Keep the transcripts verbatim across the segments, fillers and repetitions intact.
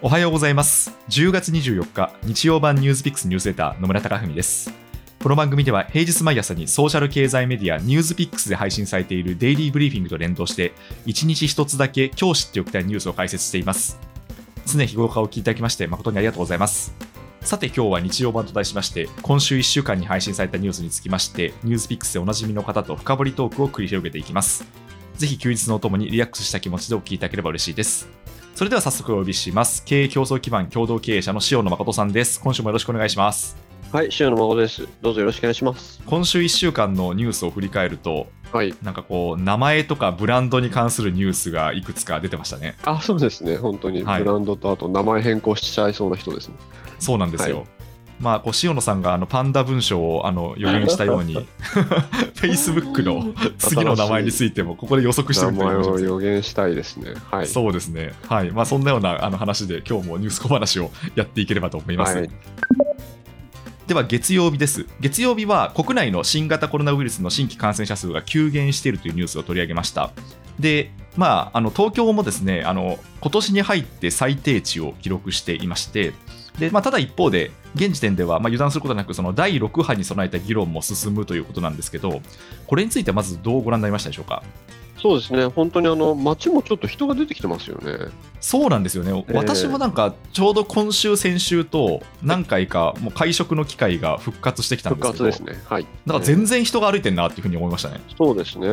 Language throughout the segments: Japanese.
おはようございます。じゅうがつにじゅうよっか日曜版ニュースピックスニュースレター、野村貴文です。この番組では平日毎朝にソーシャル経済メディアニュースピックスで配信されているデイリーブリーフィングと連動して、いちにちひとつだけ今日知っておきたいニュースを解説しています。常日頃からお聞きいただきまして誠にありがとうございます。さて、今日は日曜版と題しまして、今週いっしゅうかんに配信されたニュースにつきまして、ニュースピックスでおなじみの方と深掘りトークを繰り広げていきます。ぜひ休日のおともにリラックスした気持ちでお聞きいただければ嬉しいです。それでは早速お呼びします。経営競争基盤共同経営者の塩野誠さんです。今週もよろしくお願いします。はい、塩野誠です。どうぞよろしくお願いします。今週いっしゅうかんのニュースを振り返ると、はい、なんかこう名前とかブランドに関するニュースがいくつか出てましたね。あ、そうですね、本当に、はい、ブランドとあと名前変更しちゃいそうな人ですね。そうなんですよ、はい。まあ、こう塩野さんがあのパンダ文章をあの予言したようにFacebook の次の名前についてもここで予測してみてみましょう。名前を予言したいですね、はい、そうですね、はい。まあ、そんなようなあの話で今日もニュース小話をやっていければと思います。はい。では月曜日です。月曜日は国内の新型コロナウイルスの新規感染者数が急減しているというニュースを取り上げました。で、まあ、あの東京もですね、あの今年に入って最低値を記録していまして、で、まあ、ただ一方で現時点ではまあ油断することなく、そのだいろくはに備えた議論も進むということなんですけど、これについてまずどうご覧になりましたでしょうか。そうですね、本当にあの街もちょっと人が出てきてますよね。そうなんですよね、えー、私もなんかちょうど今週先週と何回かもう会食の機会が復活してきたんですけど、復活ですね、はい、だから全然人が歩いてるなっていうふうに思いましたね。そうですね。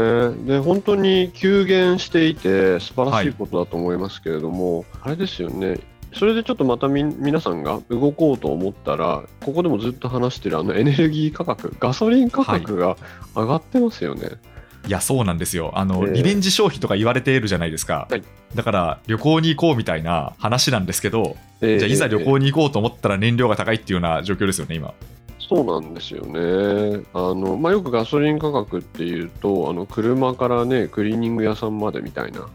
で、本当に急減していて素晴らしいことだと思いますけれども、はい、あれですよね、それでちょっとまたみ皆さんが動こうと思ったら、ここでもずっと話してるあのエネルギー価格、ガソリン価格が上がってますよね、はい。いや、そうなんですよ、あの、えー、リベンジ消費とか言われているじゃないですか、はい、だから旅行に行こうみたいな話なんですけど、えー、じゃあいざ旅行に行こうと思ったら燃料が高いっていうような状況ですよね今。そうなんですよね。あの、まあ、よくガソリン価格っていうとあの車から、ね、クリーニング屋さんまでみたいな、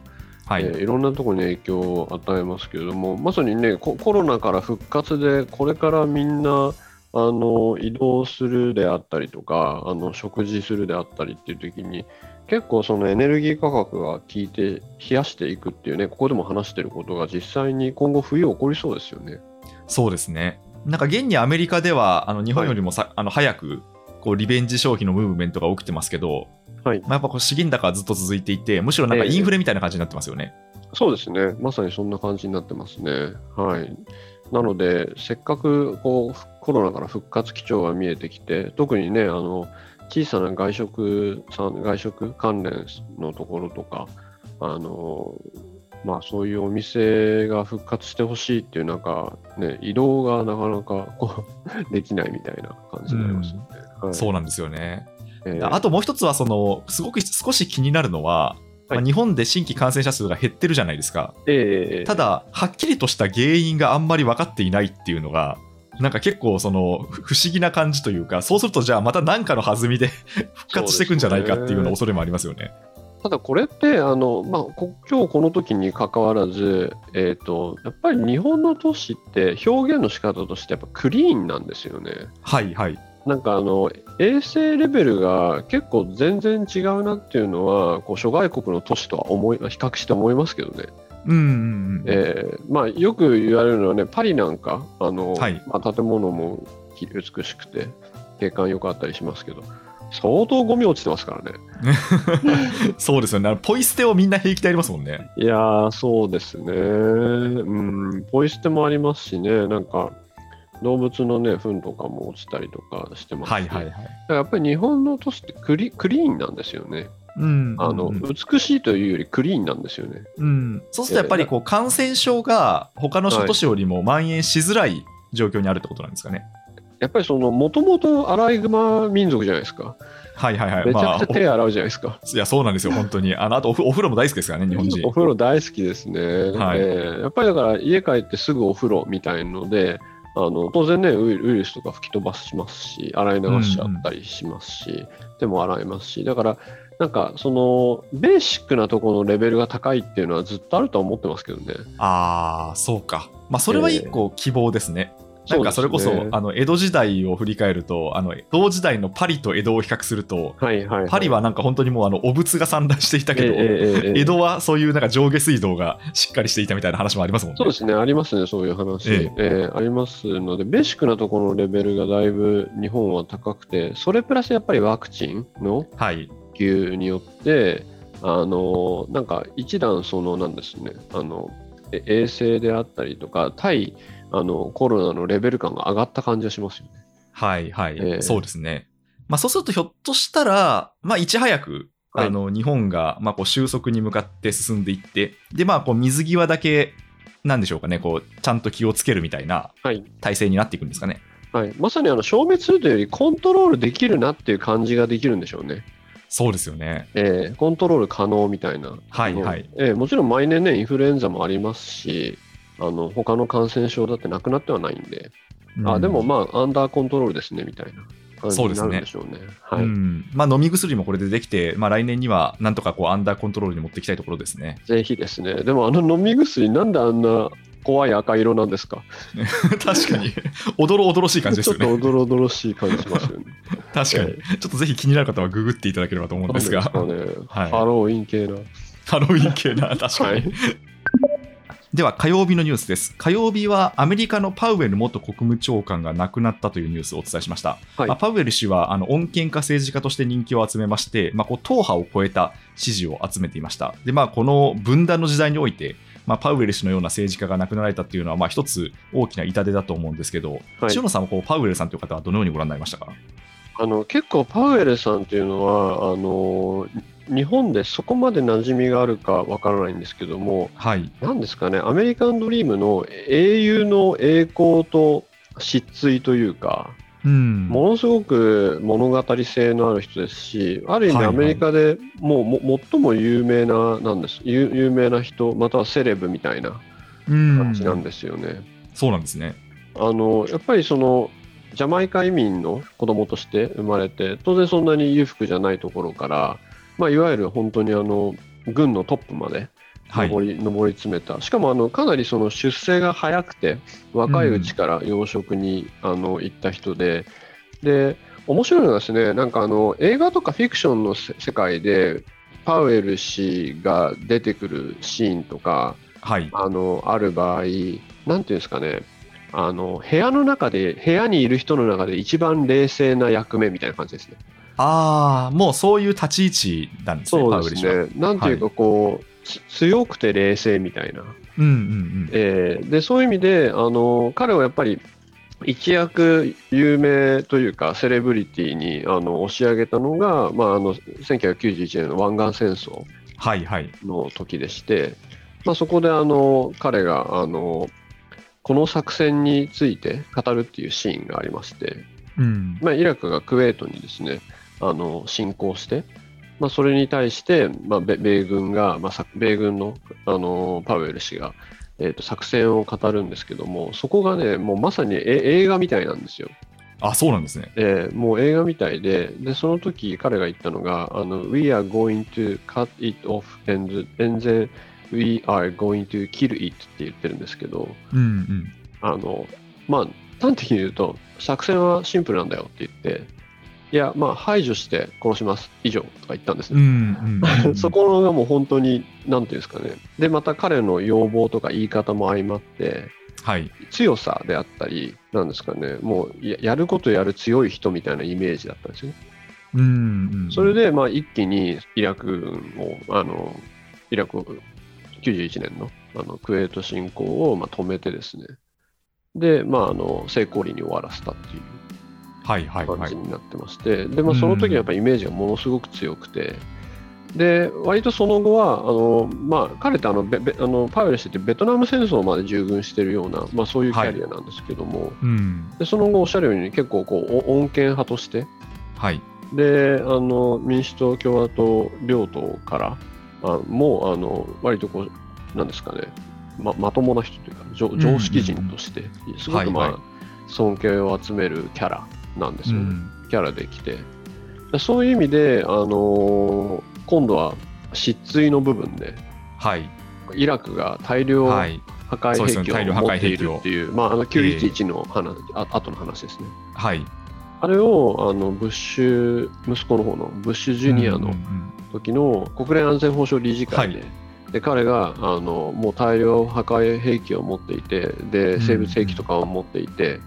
はい、えー、いろんなところに影響を与えますけれども、まさにね、コロナから復活でこれからみんなあの移動するであったりとか、あの食事するであったりっていう時に結構そのエネルギー価格が効いて冷やしていくっていうね、ここでも話してることが実際に今後冬起こりそうですよね。そうですね。なんか現にアメリカではあの日本よりもさ、はい、あの早くこうリベンジ消費のムーブメントが起きてますけど、はい、まあ、やっぱこう資源高はずっと続いていて、むしろなんかインフレみたいな感じになってますよね、えー、そうですね、まさにそんな感じになってますね、はい。なのでせっかくこうコロナから復活基調が見えてきて、特にね、あの小さな外食、外食関連のところとか、あの、まあ、そういうお店が復活してほしいっていう中、ね、移動がなかなかこうできないみたいな感じになりますね、うん、はい、そうなんですよね、えー、あともう一つはそのすごく少し気になるのは、はい、まあ、日本で新規感染者数が減ってるじゃないですか、えー、ただはっきりとした原因があんまり分かっていないっていうのがなんか結構その不思議な感じというか、そうするとじゃあまた何かの弾みで復活していくんじゃないかっていうような恐れもありますよね。ただこれってあの、まあ、今日この時に関わらず、えーと、やっぱり日本の都市って表現の仕方としてやっぱクリーンなんですよね。はいはい。なんかあの衛生レベルが結構全然違うなっていうのはこう諸外国の都市とは思い比較して思いますけどね。うんうんうん、えーまあ、よく言われるのはね、パリなんかあの、はい、まあ、建物も美しくて景観良かったりしますけど、相当ゴミ落ちてますからねそうですよね、ポイ捨てをみんな平気でやりますもんね。いや、そうですね、うん、ポイ捨てもありますしね、なんか動物のね糞とかも落ちたりとかしてます、はいはいはい、だからやっぱり日本の都市ってクリ、クリーンなんですよね。うんうんうん、あの美しいというよりクリーンなんですよね、うん、そうするとやっぱりこう感染症が他の諸都市よりも蔓延しづらい状況にあるってことなんですかね。やっぱりそのもともとアライグマ民族じゃないですか。はいはいはい。めちゃくちゃ手洗うじゃないですか、まあ、いや、そうなんですよ本当に。 あの、あとお風呂も大好きですからね日本人。お風呂大好きですね、はい。えー、やっぱりだから家帰ってすぐお風呂みたいのであの当然ねウイルスとか吹き飛ばしますし、洗い流しちゃったりしますし、うんうん、手も洗いますし、だからなんかそのベーシックなところのレベルが高いっていうのはずっとあるとは思ってますけどね。ああ、そうか、まあ、それは一個希望ですね、えーなんかそれこ そ, そ、ね、あの江戸時代を振り返ると、あの同時代のパリと江戸を比較すると、はいはいはい、パリはなんか本当にもうあのお仏が散乱していたけど、えーえー、江戸はそういうなんか上下水道がしっかりしていたみたいな話もありますもんね。そうですね、ありますね、そういう話、えーえー、ありますので、ベーシックなところのレベルがだいぶ日本は高くて、それプラスやっぱりワクチンの普及によって、はい、あのなんか一段そのなんですね、あの衛生であったりとか対あのコロナのレベル感が上がった感じがしますよね。はいはい、えー、そうですね、まあ、そうするとひょっとしたら、まあ、いち早くあの、はい、日本がまあこう収束に向かって進んでいって、で、まあ、こう水際だけなんでしょうかね、こうちゃんと気をつけるみたいな体制になっていくんですかね、はいはい、まさにあの消滅するというよりコントロールできるなっていう感じができるんでしょうね。そうですよね、えー、コントロール可能みたいな、はいはい、えー、もちろん毎年ねインフルエンザもありますし、あの他の感染症だってなくなってはないんで、うん、あでもまあアンダーコントロールですねみたいな感じになるんでしょうね。そうですね、はい、うん、まあ、飲み薬もこれでできて、まあ、来年にはなんとかこうアンダーコントロールに持っていきたいところですね。ぜひですね。でもあの飲み薬なんであんな怖い赤色なんですか確かにおどろおどろしい感じですよね。ちょっとおどろおどろしい感じしますよね確かに、えー、ちょっとぜひ気になる方はググっていただければと思うんですが、そうですかね、はい、ハロウィン系なハロウィン系な確かに、はい、では火曜日のニュースです。火曜日はアメリカのパウエル元国務長官が亡くなったというニュースをお伝えしました、はい、まあ、パウエル氏はあの穏健化政治家として人気を集めまして、まあ、こう党派を超えた支持を集めていました。で、まあ、この分断の時代においてまあ、パウエル氏のような政治家が亡くなられたというのはまあ一つ大きな痛手だと思うんですけど、はい、塩野さんはこうパウエルさんという方はどのようにご覧になりましたか？あの結構パウエルさんというのはあの日本でそこまで馴染みがあるかわからないんですけども、はい、なんですかね、アメリカンドリームの英雄の栄光と失墜というか、うん、ものすごく物語性のある人ですし、ある意味アメリカでもうも、はいはい、最も有名ななんです有、有名な人またはセレブみたいな感じなんですよね、うん、そうなんですね。あのやっぱりそのジャマイカ移民の子供として生まれて、当然そんなに裕福じゃないところから、まあ、いわゆる本当にあの軍のトップまで上 り,、はい、上り詰めた。しかもあのかなりその出世が早くて若いうちから養殖に、うん、あの行った人で、で面白いのはですね、なんかあの映画とかフィクションの世界でパウエル氏が出てくるシーンとか、はい、あ, のある場合、なんていうんですかね、あの部屋の中で部屋にいる人の中で一番冷静な役目みたいな感じですね。ああ、もうそういう立ち位置なんですね。そうですね、パウエル氏はなんていうかこう、はい、強くて冷静みたいな、うんうんうん、えー、でそういう意味であの彼はやっぱり一躍有名というかセレブリティにあの押し上げたのが、まあ、あのせんきゅうひゃくきゅうじゅういちねんの湾岸戦争の時でして、はいはい、まあ、そこであの彼があのこの作戦について語るっていうシーンがありまして、うん、まあ、イラクがクウェートにですねあの侵攻して。まあ、それに対して、まあ、米軍が、まあ、米軍の、あのー、パウエル氏が、えーと、作戦を語るんですけども、そこがねもうまさに映画みたいなんですよ。あ、そうなんですね、えー、もう映画みたいで、でその時彼が言ったのがあの We are going to cut it off and then we are going to kill it って言ってるんですけど、うんうん、あのまあ端的に言うと作戦はシンプルなんだよって言って、いやまあ排除して殺します以上とか言ったんですね、うんうんうん、そこがもう本当になんていうんですかね、でまた彼の要望とか言い方も相まって、はい、強さであったりなんですかね、もう や, やることやる強い人みたいなイメージだったんですよね、うんうんうん、それでまあ一気にイラク軍をあのイラクきゅうじゅういちねん の, あのクウェート侵攻をまあ止めてですね、でまああの成功裏に終わらせたっていう感じになってまして、はいはいはい、でまあ、その時はやっぱイメージがものすごく強くて、うん、で割とその後はあの、まあ、彼ってあのベベあのパウエル氏ってベトナム戦争まで従軍してるような、まあ、そういうキャリアなんですけども、はい、うん、でその後おっしゃるように結構こう穏健派として、はい、であの民主党共和党両党からあもうあの割とこうなんですかね、ま、まともな人というか 常, 常識人として、うん、すごくまあ、はいはい、尊敬を集めるキャラなんですよね、うん、キャラできて、そういう意味で、あのー、今度は失墜の部分で、はい、イラクが大量、はい、破壊兵器を持っているっていう、まあ、あのきゅういちいちの話、えー、後の話ですね。はい、あれをあのブッシュ息子の方のブッシュジュニアの時の国連安全保障理事会で、うんうんうん、で彼があのもう大量破壊兵器を持っていて、で生物兵器とかを持っていて、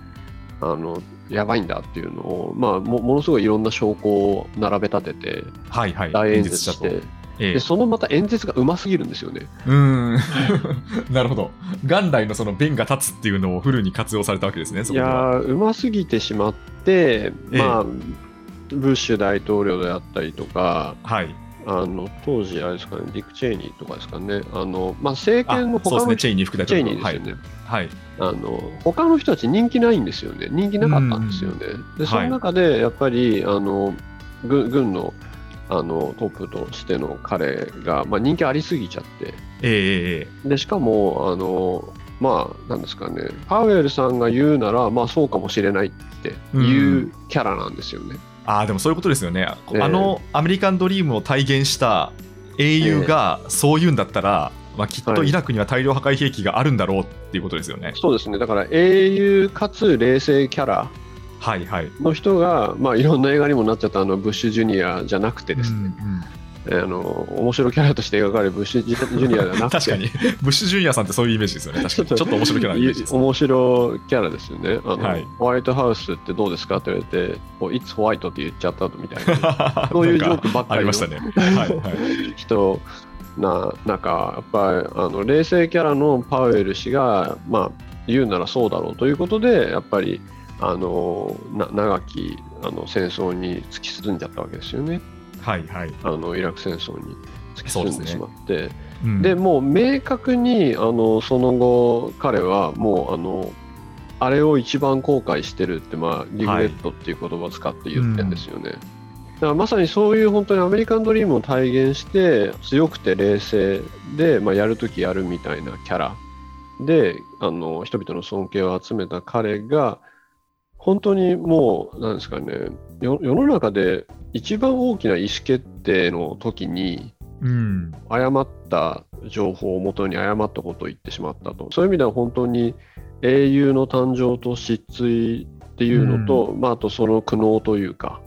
うん、あのやばいんだっていうのを、まあ、も, ものすごいいろんな証拠を並べ立てて、はいはい、大演説して、ええ、でそのまた演説がうますぎるんですよね。うーんなるほど、元来 の, その弁が立つっていうのをフルに活用されたわけですね。そこではいやうますぎてしまって、ええ、まあ、ブッシュ大統領であったりとか、はい、あの当時あれですかね、ディック・チェイニーとかですかね、あの、まあ、政権の他の、ね、チェイニー副大統領、チェイニーですよね、はいはい、あの他の人たち人気ないんですよね、人気なかったんですよね。でその中でやっぱり、はい、あの 軍, 軍 の, あのトップとしての彼が、まあ、人気ありすぎちゃって、えー、でしかもあの、まあ、なんですかね、パウエルさんが言うなら、まあ、そうかもしれないっていうキャラなんですよね。あ、でもそういうことですよね。あのアメリカンドリームを体現した英雄がそう言うんだったら、えーまあ、きっとイラクには大量破壊兵器があるんだろうっていうことですよね。はい、そうですね。だから英雄かつ冷静キャラの人が、はいはい、まあ、いろんな映画にもなっちゃったあのブッシュジュニアじゃなくてですね、うんうん、あの面白キャラとして描かれるブッシュジュニアじゃなくて確かにブッシュジュニアさんってそういうイメージですよね。確かにちょっと面白キャラのイメージです、ね、面白キャラですよね。あの、はい、ホワイトハウスってどうですかって言われてこう It's white って言っちゃったみたいなそういうジョークばっかりのありました、ね、はいはい、人な、なんかやっぱりあの冷静キャラのパウエル氏が、まあ、言うならそうだろうということでやっぱりあのな長きあの戦争に突き進んじゃったわけですよね。はいはい、あのイラク戦争に突き進んでしまって、でね、うん、でもう明確にあのその後彼はもう あのあれを一番後悔してるって、まあ、リグレットっていう言葉を使って言ってるんですよね。はい、うん、だからまさにそういう本当にアメリカンドリームを体現して強くて冷静で、まあ、やるときやるみたいなキャラであの人々の尊敬を集めた彼が本当にもうなんですかね、世の中で一番大きな意思決定の時に、うん、誤った情報をもとに誤ったことを言ってしまったと。そういう意味では本当に英雄の誕生と失墜っていうのと、うん、まあ、あとその苦悩というか。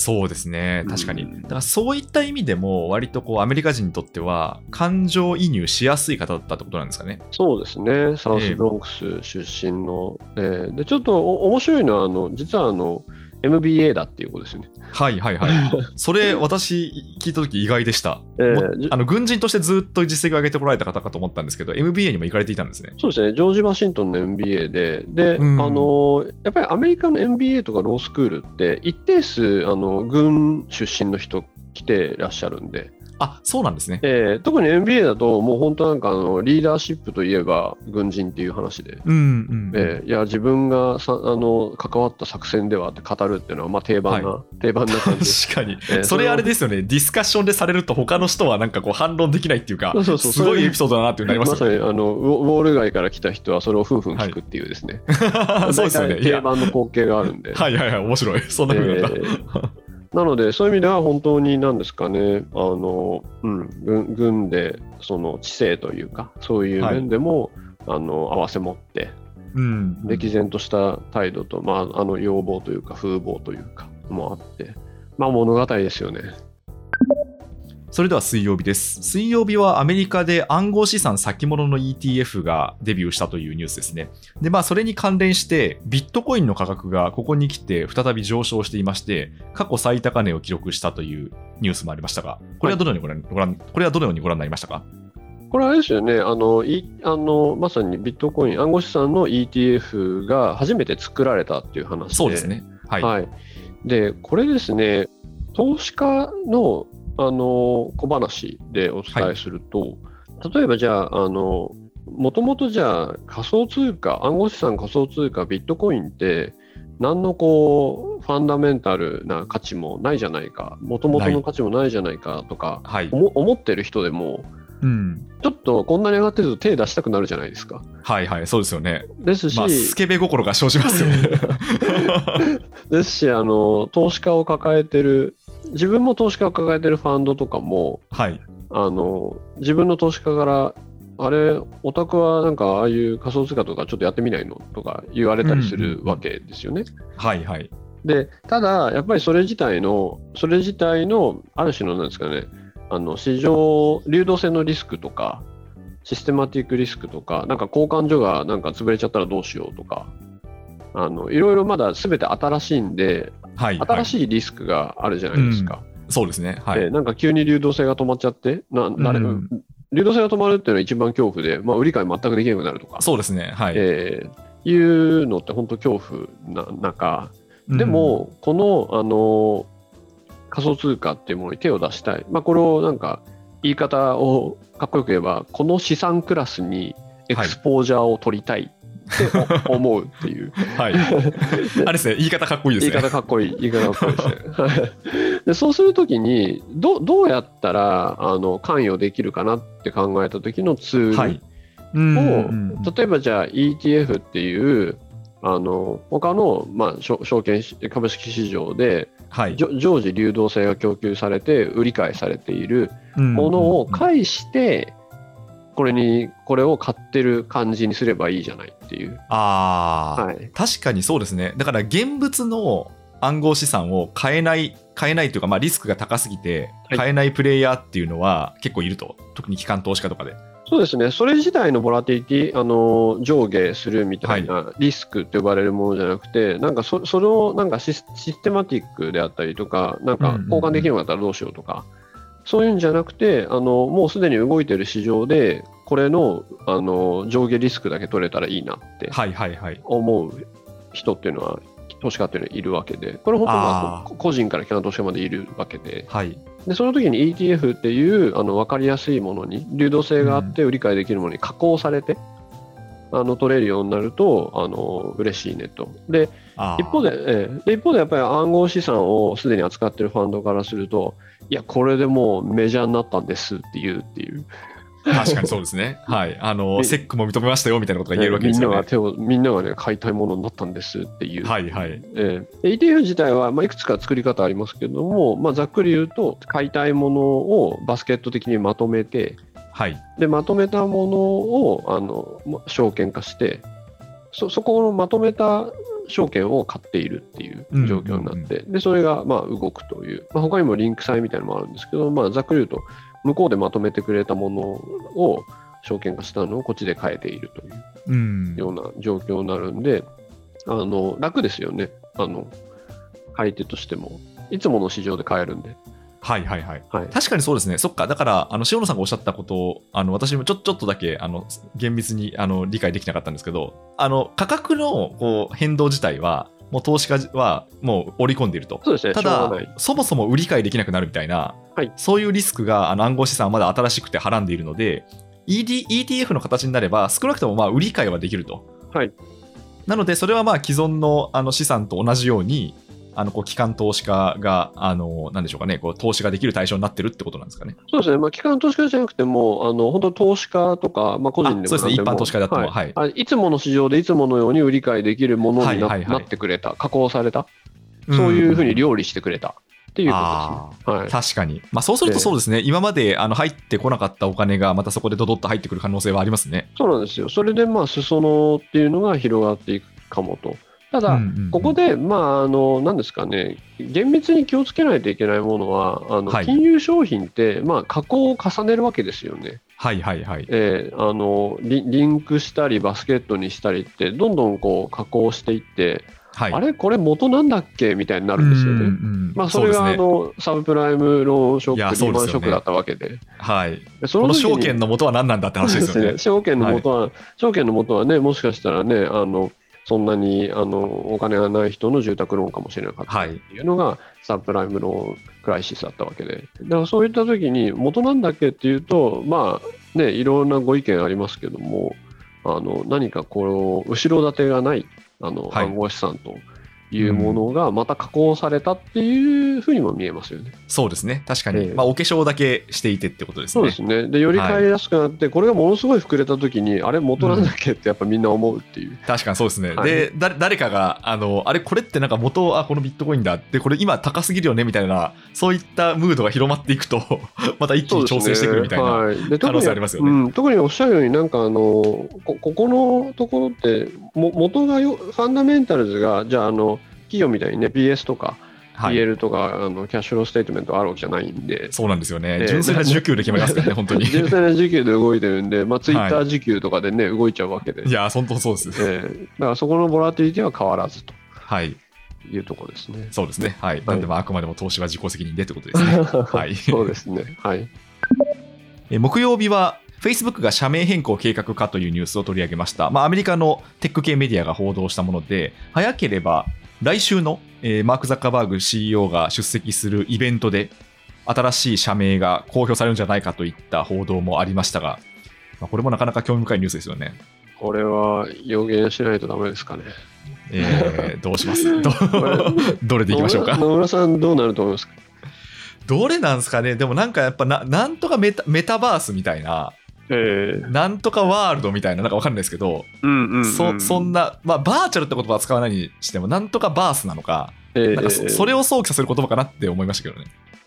そうですね、確かに、うん、だからそういった意味でも割とこうアメリカ人にとっては感情移入しやすい方だったってことなんですかね。そうですね、サウスブロンクス出身の、えー、でちょっと面白いのはあの実はあの エムビーエー だっていうことですよね。はいはいはいそれ私聞いた時意外でした、えー、あの軍人としてずっと実績を上げてこられた方かと思ったんですけど エムビーエー にも行かれていたんですね。そうですね、ジョージ・ワシントンの エムビーエー で、で、うん、あのやっぱりアメリカの エムビーエー とかロースクールって一定数あの軍出身の人来てらっしゃるんで。あ、そうなんですね、えー、特に エムビーエー だともう本当なんかあのリーダーシップといえば軍人っていう話で、うんうんうん、えー、いや自分がさあの関わった作戦ではって語るっていうのはまあ定番な、はい、定番な感じ。確かに、えー、それあれですよね、ディスカッションでされると他の人はなんかこう反論できないっていうか、そうそうそう、すごいエピソードだなってなりますよね。まさにあのウォール街から来た人はそれをふんふん聞くっていうですね、はい、そうですよね、定番の光景があるんではいはいはい、面白い、そんな風になった、えーなのでそういう意味では本当に何ですかね、あの、うん、軍, 軍でその知性というかそういう面でも、はい、あの合わせ持って、うん、歴然とした態度と、まあ、あの要望というか風貌というかもあって、まあ、物語ですよね。それでは水曜日です。水曜日はアメリカで暗号資産先物の イーティーエフ がデビューしたというニュースですね。で、まあ、それに関連してビットコインの価格がここに来て再び上昇していまして過去最高値を記録したというニュースもありましたが、これはどのようにご覧、はい、ご覧これはどのようにご覧になりましたか。これはあれですよね、あのいあのまさにビットコイン暗号資産の イーティーエフ が初めて作られたっていう話で。そうですね、はい、はい、でこれですね、投資家のあの小話でお伝えすると、はい、例えばじゃあ、あのもともとじゃあ仮想通貨暗号資産仮想通貨ビットコインって何のこうファンダメンタルな価値もないじゃないか、もともとの価値もないじゃないかとか、はい、思ってる人でも、うん、ちょっとこんなに上がってると手出したくなるじゃないですか。はいはい、そうですよね。ですし、まあ、スケベ心が生じますよねですし、あの投資家を抱えてる自分も投資家を抱えてるファンドとかも、はい、あの自分の投資家からあれオタクはなんかああいう仮想通貨とかちょっとやってみないのとか言われたりするわけですよね、うん、はいはい。でただやっぱりそれ自体のそれ自体のある種のなんですかね、あの市場流動性のリスクとかシステマティックリスクとか、なんか交換所がなんか潰れちゃったらどうしようとか、あのいろいろまだ全て新しいんで、はいはい、新しいリスクがあるじゃないですか、うん、そうですね、はい、でなんか急に流動性が止まっちゃってな誰も、うん、流動性が止まるっていうのは一番恐怖で、まあ、売り買い全くできなくなるとか、そうですね、はい、えー、いうのって本当恐怖な中でも、うん、この、あの仮想通貨っていうものに手を出したい、まあ、これをなんか言い方をかっこよく言えばこの資産クラスにエクスポージャーを取りたい、はい、って思うっていう、はい、あれですね、言い方かっこいいですね、言い方かっこいい言い方かっこいいですねでそうするときに ど, どうやったらあの関与できるかなって考えた時のツールを、はい、うん、例えばじゃあ イーティーエフ っていうあの他の、まあ、証券株式市場で、はい、常時流動性が供給されて売り買いされているものを介して、うん、これにこれを買ってる感じにすればいいじゃないっていう。あ、はい、確かにそうですね。だから現物の暗号資産を買えない買えないというか、まあ、リスクが高すぎて買えないプレイヤーっていうのは結構いると、はい、特に機関投資家とかで。そうですね、それ自体のボラティリティ、あの上下するみたいなリスクと呼ばれるものじゃなくて、はい、なんか そ, それをなんか シ, システマティックであったりとか、なんか交換できなかったらどうしようとか、うんうんうん、そういうんじゃなくて、あのもうすでに動いている市場でこれ の, あの上下リスクだけ取れたらいいなって思う人っていうのは、はいはいはい、投資家っていうのはいるわけで、これ本当まあ個人から機関投資家までいるわけで、はい、でその時に イーティーエフ っていうあの分かりやすいものに流動性があって売り買いできるものに加工されて、うん、あの取れるようになるとあの嬉しいねと。で一方で、えー、で一方でやっぱり暗号資産をすでに扱ってるファンドからすると、いやこれでもうメジャーになったんですっていうっていう確かにそうですね、はい、あのセックも認めましたよみたいなことが言えるわけですよね。みんなが手をみんなが、ね、買いたいものになったんですっていう、はいはい、えー、イーティーエフ 自体は、まあ、いくつか作り方ありますけども、まあ、ざっくり言うと買いたいものをバスケット的にまとめて、はい、でまとめたものをあの証券化して、 そ, そこのまとめた証券を買っているっていう状況になって、うんうんうん、でそれがまあ動くという、まあ、他にもリンク債みたいなのもあるんですけど、まあ、ざっくり言うと向こうでまとめてくれたものを証券化したのをこっちで変えているというような状況になるんで、うん、あの楽ですよね、あの買い手としてもいつもの市場で買えるんで、はいはいはい、はい、確かにそうですね。そっか、だからあの塩野さんがおっしゃったことをあの私もちょ、ちょっとだけあの厳密にあの理解できなかったんですけど、あの価格のこう変動自体はもう投資家はもう織り込んでいると。そうですね、ただそもそも売り買いできなくなるみたいな、はい、そういうリスクがあの暗号資産はまだ新しくてはらんでいるので、 イーディー イーティーエフ の形になれば少なくともまあ売り買いはできると、はい、なのでそれはまあ既存 の, あの資産と同じようにあのこう機関投資家があの何でしょうかね、こう投資ができる対象になってるってことなんですかね。そうですね、まあ、機関投資家じゃなくてもあの本当投資家とか、まあ、個人でもそうですね、一般投資家だっても、はいはい、いつもの市場でいつものように売り買いできるものに な,、はいはいはい、なってくれた、加工された、そういうふうに料理してくれたっていうことですね、はい、確かに、まあ、そうするとそうですね、今まであの入ってこなかったお金がまたそこでドドッと入ってくる可能性はありますね。そうなんですよ。それでまあ裾野っていうのが広がっていくかもと。ただ、うんうんうん、ここで、まあ、あの、何ですかね、厳密に気をつけないといけないものは、あの、はい、金融商品って、まあ、加工を重ねるわけですよね。はいはいはい。えー、あのリ、リンクしたり、バスケットにしたりって、どんどんこう、加工していって、はい、あれこれ元なんだっけみたいになるんですよね。うんうん、まあ、それがあのサブプライムローンショック、リーマンショックだったわけで、はい、そのこの証券の元は何なんだって話ですよね。証券の元は、はい、証券の元はね、もしかしたらね、あのそんなにあのお金がない人の住宅ローンかもしれなかったっていうのが、はい、サブプライムローンクライシスだったわけで、だからそういった時に元なんだっけっていうと、まあね、いろんなご意見ありますけども、あの何かこう後ろ盾がないあの暗号資産というものがまた加工されたっていうふうにも見えますよね。そうですね、確かに、えーまあ、お化粧だけしていてってことですね。そうですね。でより買いやすくなって、はい、これがものすごい膨れた時にあれ元なんだっけってやっぱみんな思うっていう、うん、確かにそうですね、はい、でだ誰かがあのあれこれってなんか元あこのビットコインだってこれ今高すぎるよねみたいなそういったムードが広まっていくとまた一気に調整してくるみたいな可能性ありますよね。うん、特におっしゃるようになんかあの こ, ここのところっても元がよファンダメンタルズがじゃああの企業みたいにね ビーエス とか ピーエル とか、はい、あのキャッシュフローステートメントあるわけじゃないんで。そうなんですよね、えー、純粋な時給で決めますからね本当に純粋な時給で動いてるんで、まあ、ツイッター時給とかでね、はい、動いちゃうわけで。いや本当そうです、えー、だからそこのボラティリティは変わらずとはいいうところですね。そうですね、はい、はい、なんでまああくまでも投資は自己責任でってことですねはいそうですね、はい、え木曜日はFacebook が社名変更計画かというニュースを取り上げました、まあ、アメリカのテック系メディアが報道したもので早ければ来週の、えー、マーク・ザッカーバーグ シーイーオー が出席するイベントで新しい社名が公表されるんじゃないかといった報道もありましたが、まあ、これもなかなか興味深いニュースですよね。これは予言しないとダメですかね、えー、どうしますど, どれでいきましょうか。野村さんどうなると思いますか。どれなんですかね。でもなんかやっぱ な, なんとかメ タ, メタバースみたいなえー、なんとかワールドみたいななんか分かんないですけど、うんうんうん、そ, そんな、まあ、バーチャルって言葉は使わないにしてもなんとかバースなの か,、えー、なんか そ, それを想起させる言葉かなって思いましたけどね。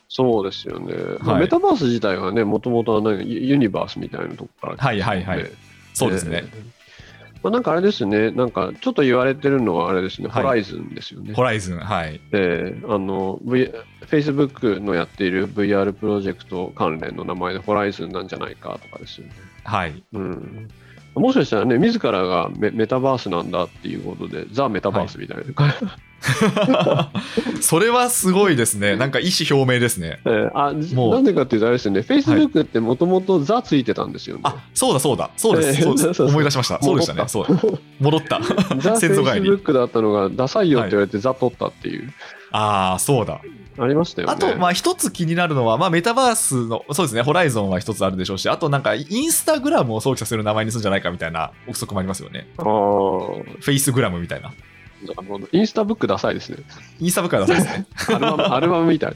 そうですよね、はい、メタバース自体はねもともとユニバースみたいなとこから、はいはいはい、ね、そうですね、えーまあ、なんかあれですね、なんかちょっと言われてるのはあれですね、はい、ホライズンですよね。ホライズン、はい。えー、あの、v、Facebook のやっている ブイアール プロジェクト関連の名前でホライズンなんじゃないかとかですよね。はい。うん。もしかしたらね、自らが メ, メタバースなんだっていうことで、ザ・メタバースみたいな。はい、それはすごいですね。なんか意思表明ですね。えー、あもうなんでかっていうとあれですよね。Facebook ってもともとザついてたんですよね。はい、あ、そうだそうだ。そうです。えー、そうです思い出しました。そうでしたね。そう戻った。ザFacebook だったのがダサいよって言われてザ取ったっていう。はい、ああ、そうだ。ありましたよね。あとまあ一つ気になるのは、まあ、メタバースのそうですねホライゾンは一つあるでしょうし、あとなんかインスタグラムを想起させる名前にするんじゃないかみたいな憶測もありますよね。ああ、フェイスグラムみたいな。インスタブックダサいですね。インスタブックはダサいですね。アルバム、アルバムみたい。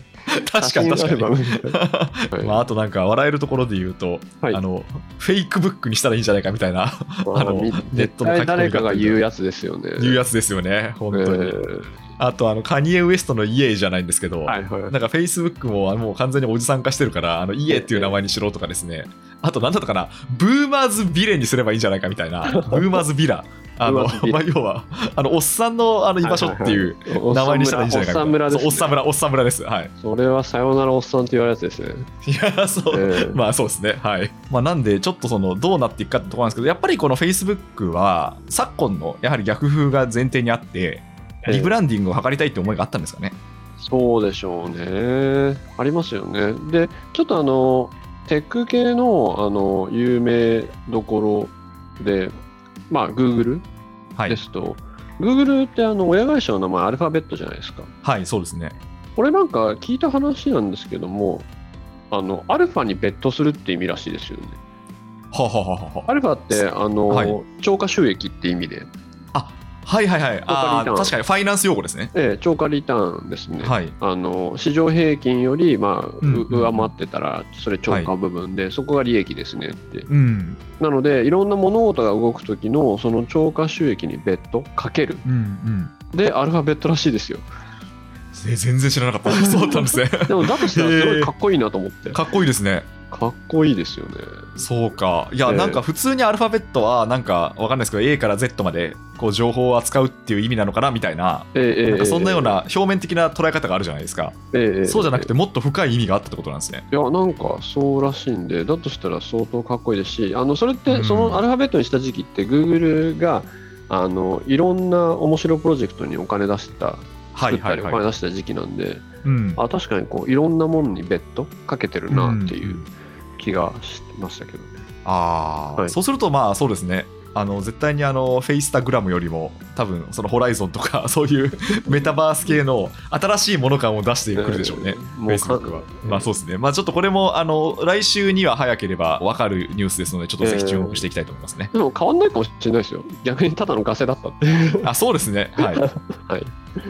確かに確かに。はい、まああとなんか笑えるところで言うと、はい、あのフェイクブックにしたらいいんじゃないかみたいな、あのネットの書き込み方みたいな。誰かが言うやつですよね。言うやつですよね。本当に。えーあとあのカニエ・ウエストのイエーじゃないんですけど、はいはい、なんかフェイスブックももう完全におじさん化してるからあのイエーっていう名前にしろとかですね、あと何だったかなブーマーズビレにすればいいんじゃないかみたいなブーマーズビラあのまあ要はあのおっさんのあの居場所っていう名前にしたらいいんじゃないかみたいな。おっさん村、おっさん村です。はい。それはさよならおっさんって言われるやつですね。いやそう、えー、まあそうですね。はい。まあなんでちょっとそのどうなっていくかってところなんですけど、やっぱりこのフェイスブックは昨今のやはり逆風が前提にあって。リブランディングを図りたいって思いがあったんですかね。そうでしょうね。ありますよね。で、ちょっとあのテック系 の, あの有名どころで、まあ Google ですと、はい、Google ってあの親会社の名前アルファベットじゃないですか。はい、そうですね。これなんか聞いた話なんですけども、あのアルファにベットするって意味らしいですよね。はははは。アルファってあの、はい、超過収益って意味で。はいはいはい、あ確かにファイナンス用語ですね、ええ、超過リターンですね、はい、あの市場平均より、まあうんうん、上回ってたらそれ超過部分で、はい、そこが利益ですねって、うん、なのでいろんな物事が動く時のその超過収益にベットかける、うんうん、でアルファベットらしいですよ。全然知らなかったそうだったんですねでもだとしたらすごいかっこいいなと思って、えー、かっこいいですね。かっこいいですよね。そうか。いや、えー、なんか普通にアルファベットはなんかわかんないですけど A から Z までこう情報を扱うっていう意味なのかなみたい な,、えー、なんかそんなような表面的な捉え方があるじゃないですか、えー、そうじゃなくてもっと深い意味があったってことなんですね、えー、いやなんかそうらしいんでだとしたら相当かっこいいですし、あのそれってそのアルファベットにした時期って Google があのいろんな面白いプロジェクトにお金出した作ったりお金出した時期なんで、はいはいはいうん、あ確かにこういろんなものにベッドかけてるなっていう気がしましたけどね、うん、あ、はい、そうするとまあそうですね、あの絶対にあのフェイスタグラムよりも多分そのホライゾンとかそういうメタバース系の新しいもの感を出してくるでしょうね、えー、もう Facebook は、えー、まあそうですね、まあ、ちょっとこれもあの来週には早ければ分かるニュースですのでちょっとぜひ注目していきたいと思いますね、えー、でも変わんないかもしれないですよ、逆にただのガセだったってあそうですねはい、はい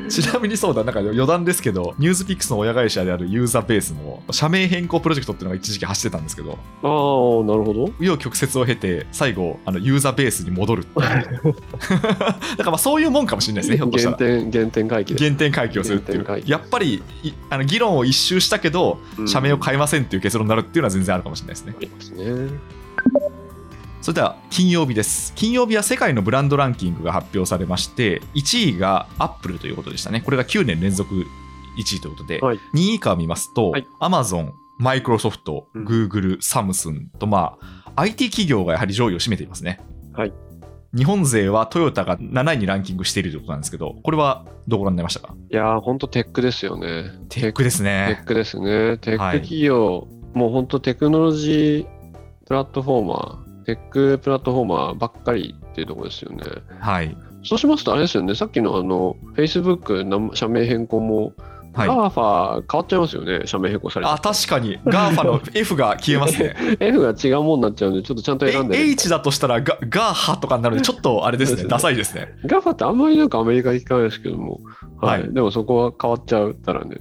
ちなみにそうだ、なんか余談ですけど、ニュースピックスの親会社であるユーザーベースも社名変更プロジェクトっていうのが一時期走ってたんですけど、ああなるほど、紆余曲折を経て最後あのユーザーベースに戻るってだからまあそういうもんかもしれないですね、ひょっとしたら原点、原点回帰、原点回帰をするっていう、やっぱりあの議論を一周したけど社名を変えませんっていう結論になるっていうのは全然あるかもしれないですね、うん、ありますね。それでは金曜日です。金曜日は世界のブランドランキングが発表されまして、いちいがアップルということでしたね。これがきゅうねんれんぞくいちいということで、はい、にい以下を見ますと、はい、Amazon、Microsoft、Google、Samsung と、まあ、アイティー 企業がやはり上位を占めていますね、はい、日本勢はトヨタがなないにランキングしているということなんですけど、これはどうご覧になりましたか？いやー本当テックですよね。テックですね。テックですね。テック企業、はい、もう本当テクノロジープラットフォーマー、テックプラットフォーマーばっかりっていうところですよね。はい。そうしますとあれですよね。さっきのあの Facebook 社名変更も、はい、ガーファ変わっちゃいますよね。社名変更されて。あ、確かにガーファの F が消えますね。F が違うもんになっちゃうんで、ちょっとちゃんと選んで。H だとしたら ガ, ガーハとかになるんで、ちょっとあれですね。ダサいですね。ガーファってあんまりなんかアメリカで聞かないですけども、はい。はい、でもそこは変わっちゃうたらね。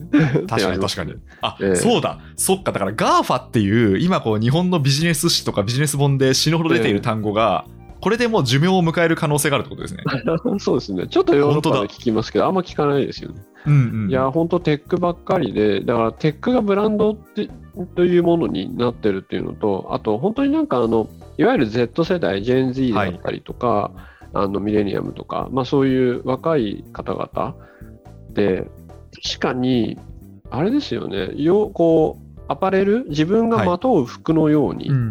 確かに確かに。あ、えー、そうだ。そっか、だからガーファっていう今こう日本のビジネス誌とかビジネス本で死ぬほど出ている単語が。えーこれでもう寿命を迎える可能性があるってことですね。そうですね。ちょっとヨーロッパで聞きますけど、あんま聞かないですよね、うんうん、いや本当テックばっかりで、だからテックがブランドってというものになってるっていうのと、あと本当になんかあのいわゆる Z 世代、ジェン Z だったりとか、はい、あのミレニアムとか、まあ、そういう若い方々で、確かにあれですよね、よこうアパレル、自分がまとう服のように、はい、うんう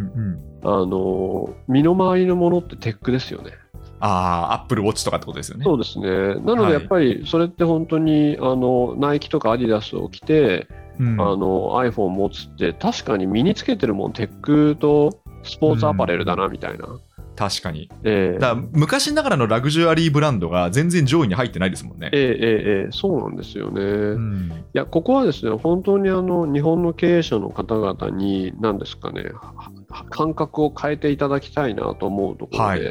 んあの身の回りのものってテックですよね。ああ、アップルウォッチとかってことですよね。そうですね。なのでやっぱりそれって本当に、はい、あのナイキとかアディダスを着て、うん、あの iPhone 持つって確かに身につけてるもんテックとスポーツアパレルだなみたいな、うん、確かに、えー、だから昔ながらのラグジュアリーブランドが全然上位に入ってないですもんね。えー、えー、えー、そうなんですよね、うん、いやここはですね本当にあの日本の経営者の方々に何ですかね感覚を変えていただきたいなと思うところで、はいう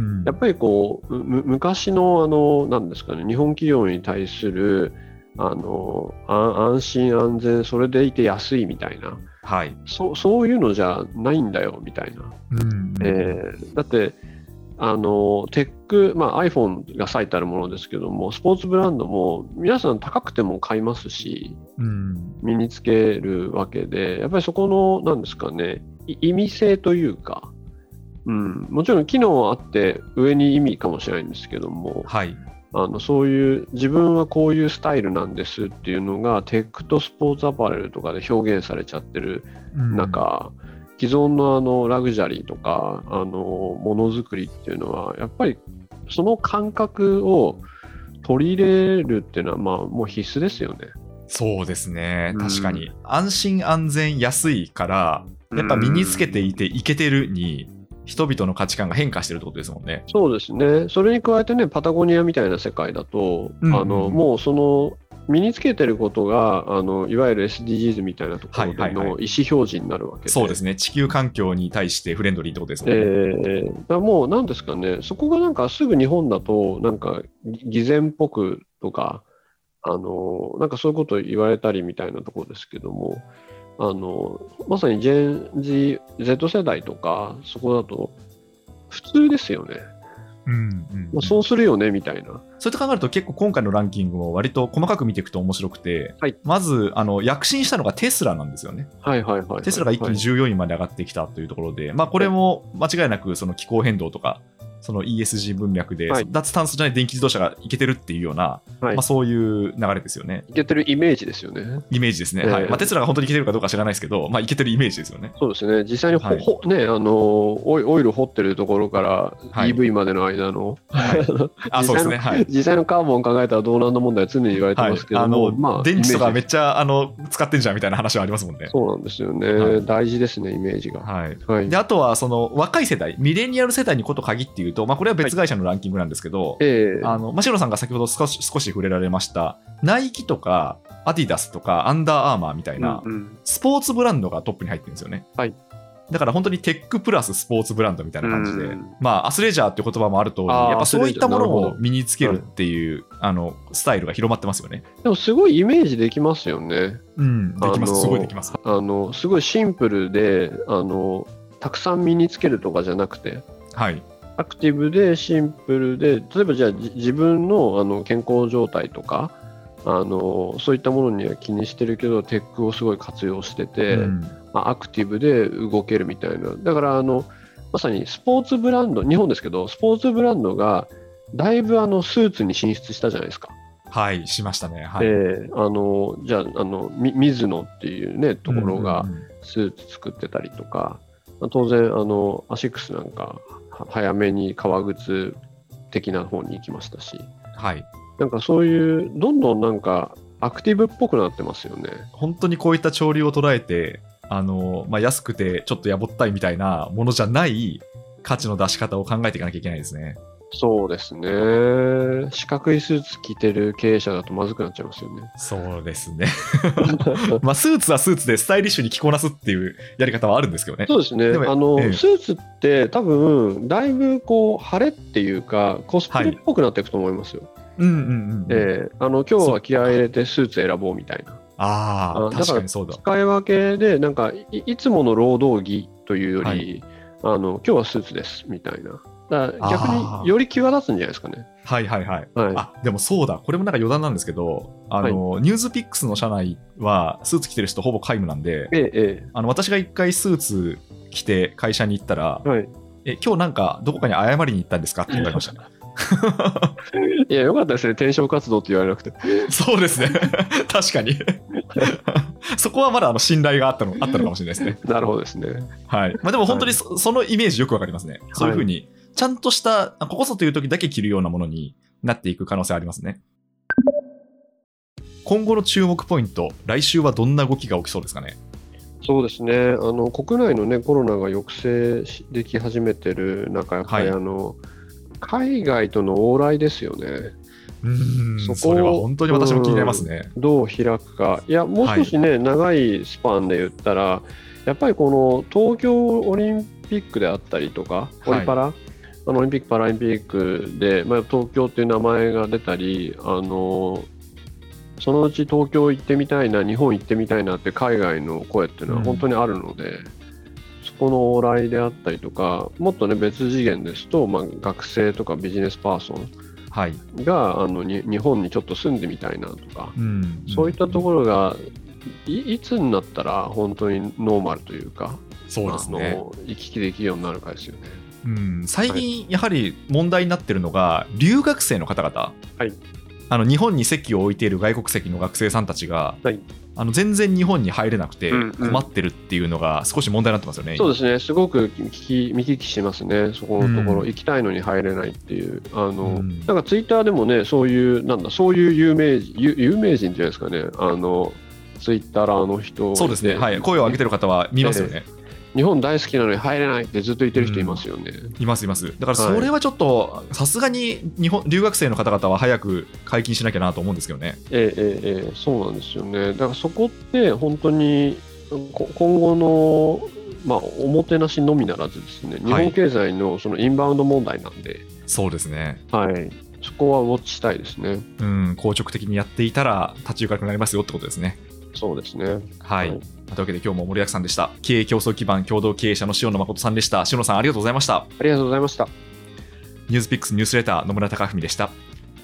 ん、やっぱりこう昔のあの何ですかね日本企業に対するあの安心安全それでいて安いみたいな、はい、そ, そういうのじゃないんだよみたいな、うんえー、だってあのテック、まあ、iPhone が最たるものですけどもスポーツブランドも皆さん高くても買いますし、うん、身につけるわけでやっぱりそこの何ですかね意味性というか、うん、もちろん機能はあって上に意味かもしれないんですけども、はい、あのそういう自分はこういうスタイルなんですっていうのがテックとスポーツアパレルとかで表現されちゃってる中、うん、既存のあのラグジュアリーとかあのものづくりっていうのはやっぱりその感覚を取り入れるっていうのはまあもう必須ですよね。そうですね確かに、うん、安心安全安いからやっぱ身につけていてイケてるに人々の価値観が変化してるってことですもんね。そうですね。それに加えてねパタゴニアみたいな世界だと、うんうん、あのもうその身につけてることがあのいわゆる エスディージーズ みたいなところでの意思表示になるわけで、はいはいはい、そうですね地球環境に対してフレンドリーってことですもんね、えー、だからもうなんですかねそこがなんかすぐ日本だとなんか偽善っぽくとかあのなんかそういうこと言われたりみたいなところですけどもあのまさに ジェン Z 世代とかそこだと普通ですよね、うんうんまあ、そうするよねみたいな。それと考えると結構今回のランキングも割と細かく見ていくと面白くて、はい、まずあの躍進したのがテスラなんですよね、はいはいはいはい、テスラが一気にじゅうよんいまで上がってきたというところで、はいまあ、これも間違いなくその気候変動とかその イーエスジー 文脈で、はい、脱炭素じゃない電気自動車がいけてるっていうような、はいまあ、そういう流れですよね。いけてるイメージですよね。イメージですね、えーはいまあ、テスラが本当にいけてるかどうか知らないですけど、まあ、いけてるイメージですよね。そうですね実際に、はいね、あのオイル掘ってるところから イーブイ までの間の実際のカーボン考えたらどうなんの問題常に言われてますけども、はいあのまあ、電池とかめっちゃあの使ってんじゃんみたいな話はありますもんね。そうなんですよね、はい、大事ですねイメージが、はいはい、であとはその若い世代ミレニアル世代にこと限っていうまあ、これは別会社のランキングなんですけど、はいえー、あのシロさんが先ほど少し、少し触れられましたナイキとかアディダスとかアンダーアーマーみたいなスポーツブランドがトップに入ってるんですよね、うんうんはい、だから本当にテックプラススポーツブランドみたいな感じで、うん、まあアスレジャーって言葉もある通り、やっぱそういったものを身につけるっていうあのスタイルが広まってますよね。でもすごいイメージできますよね。うん、できます、すごいできます。あのすごいシンプルで、あのたくさん身につけるとかじゃなくて、はい、アクティブでシンプルで、例えばじゃあ自分 の, あの健康状態とかあのそういったものには気にしてるけどテックをすごい活用してて、うん、まあ、アクティブで動けるみたいな。だからあのまさにスポーツブランド、日本ですけどスポーツブランドがだいぶあのスーツに進出したじゃないですか。はい、しましたね。はい、であのじゃあ、あのミズノっていう、ね、ところがスーツ作ってたりとか、うんうん、当然あのアシックスなんか早めに革靴的な方に行きましたし、はい、なんかそういうどんどんなんかアクティブっぽくなってますよね。本当にこういった潮流を捉えて、あのまあ、安くてちょっとやぼったいみたいなものじゃない価値の出し方を考えていかなきゃいけないですね。そうですね。四角いスーツ着てる経営者だとまずくなっちゃいますよね。そうですねまあスーツはスーツでスタイリッシュに着こなすっていうやり方はあるんですけどね。そうですね。でもあの、うん、スーツって多分だいぶこう晴れっていうかコスプレっぽくなっていくと思いますよ。はい、うんうんうん。で、あの今日は気合い入れてスーツ選ぼうみたいな。ああ、確かにそうだ。使い分けでなんか い, いつもの労働着というより、はい、あの今日はスーツですみたいな。だから逆により際立つんじゃないですかね。はいはいはい、はい、あでもそうだ、これもなんか余談なんですけど、あの、はい、ニュースピックスの社内はスーツ着てる人ほぼ皆無なんで、ええ、あの私が一回スーツ着て会社に行ったら、はい、え今日なんかどこかに謝りに行ったんですかって言われました、ねいやよかったですね、転職活動って言われなくて。そうですね確かにそこはまだあの信頼があったの、あったのかもしれないですね。なるほどですね。はい、まあ、でも本当に そ,、はい、そのイメージよくわかりますね。そういう風に、はい、ちゃんとしたここぞという時だけ着るようなものになっていく可能性ありますね。今後の注目ポイント、来週はどんな動きが起きそうですかね。そうですね、あの国内の、ね、コロナが抑制でき始めてる中、やっぱり、はい、あの海外との往来ですよね。うーん、そこをそれは本当に私も気になりますね。うん、どう開くか。いやもう少し、ね、はい、長いスパンで言ったらやっぱりこの東京オリンピックであったりとか、オリパラ、はい、あのオリンピック・パラリンピックで、まあ、東京という名前が出たり、あのそのうち東京行ってみたいな、日本行ってみたいなって海外の声っていうのは本当にあるので、うん、そこの往来であったりとか、もっと、ね、別次元ですと、まあ、学生とかビジネスパーソンが、はい、あのに日本にちょっと住んでみたいなとか、うん、そういったところが い, いつになったら本当にノーマルというか、そうですね、あの行き来できるようになるかですよね。うん、最近やはり問題になっているのが留学生の方々、はい、あの日本に籍を置いている外国籍の学生さんたちが、はい、あの全然日本に入れなくて困ってるっていうのが少し問題になってますよね。うんうん、そうですね、すごく聞き見聞きしますね。そこのところ、うん、行きたいのに入れないっていう、あの、うん、なんかツイッターでもね、そういうなんだ、そういう有名人、有、有名人じゃないですかね、あのツイッターの人、そうですね、はい、声を上げてる方は見ますよね。えー日本大好きなのに入れないってずっと言ってる人いますよね。うん、いますいます。だからそれはちょっとさすがに日本留学生の方々は早く解禁しなきゃなと思うんですけどね。ええええ、そうなんですよね。だからそこって本当に今後の、まあ、おもてなしのみならずですね、日本経済 の, そのインバウンド問題なんで、はい、そうですね、はい、そこはウォッチしたいですね。うん、硬直的にやっていたら立ち行かなくなりますよってことですね。そうですね、はい、はい、というわけで今日も盛りだくさんでした。経営競争基盤共同経営者の塩野誠さんでした。塩野さん、ありがとうございました。ありがとうございました。ニュースピックスニュースレター、野村貴文でした。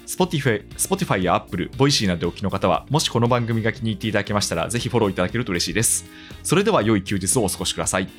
Spotify, Spotify や Apple、Voicy などでお聞きの方は、もしこの番組が気に入っていただけましたら、ぜひフォローいただけると嬉しいです。それでは良い休日をお過ごしください。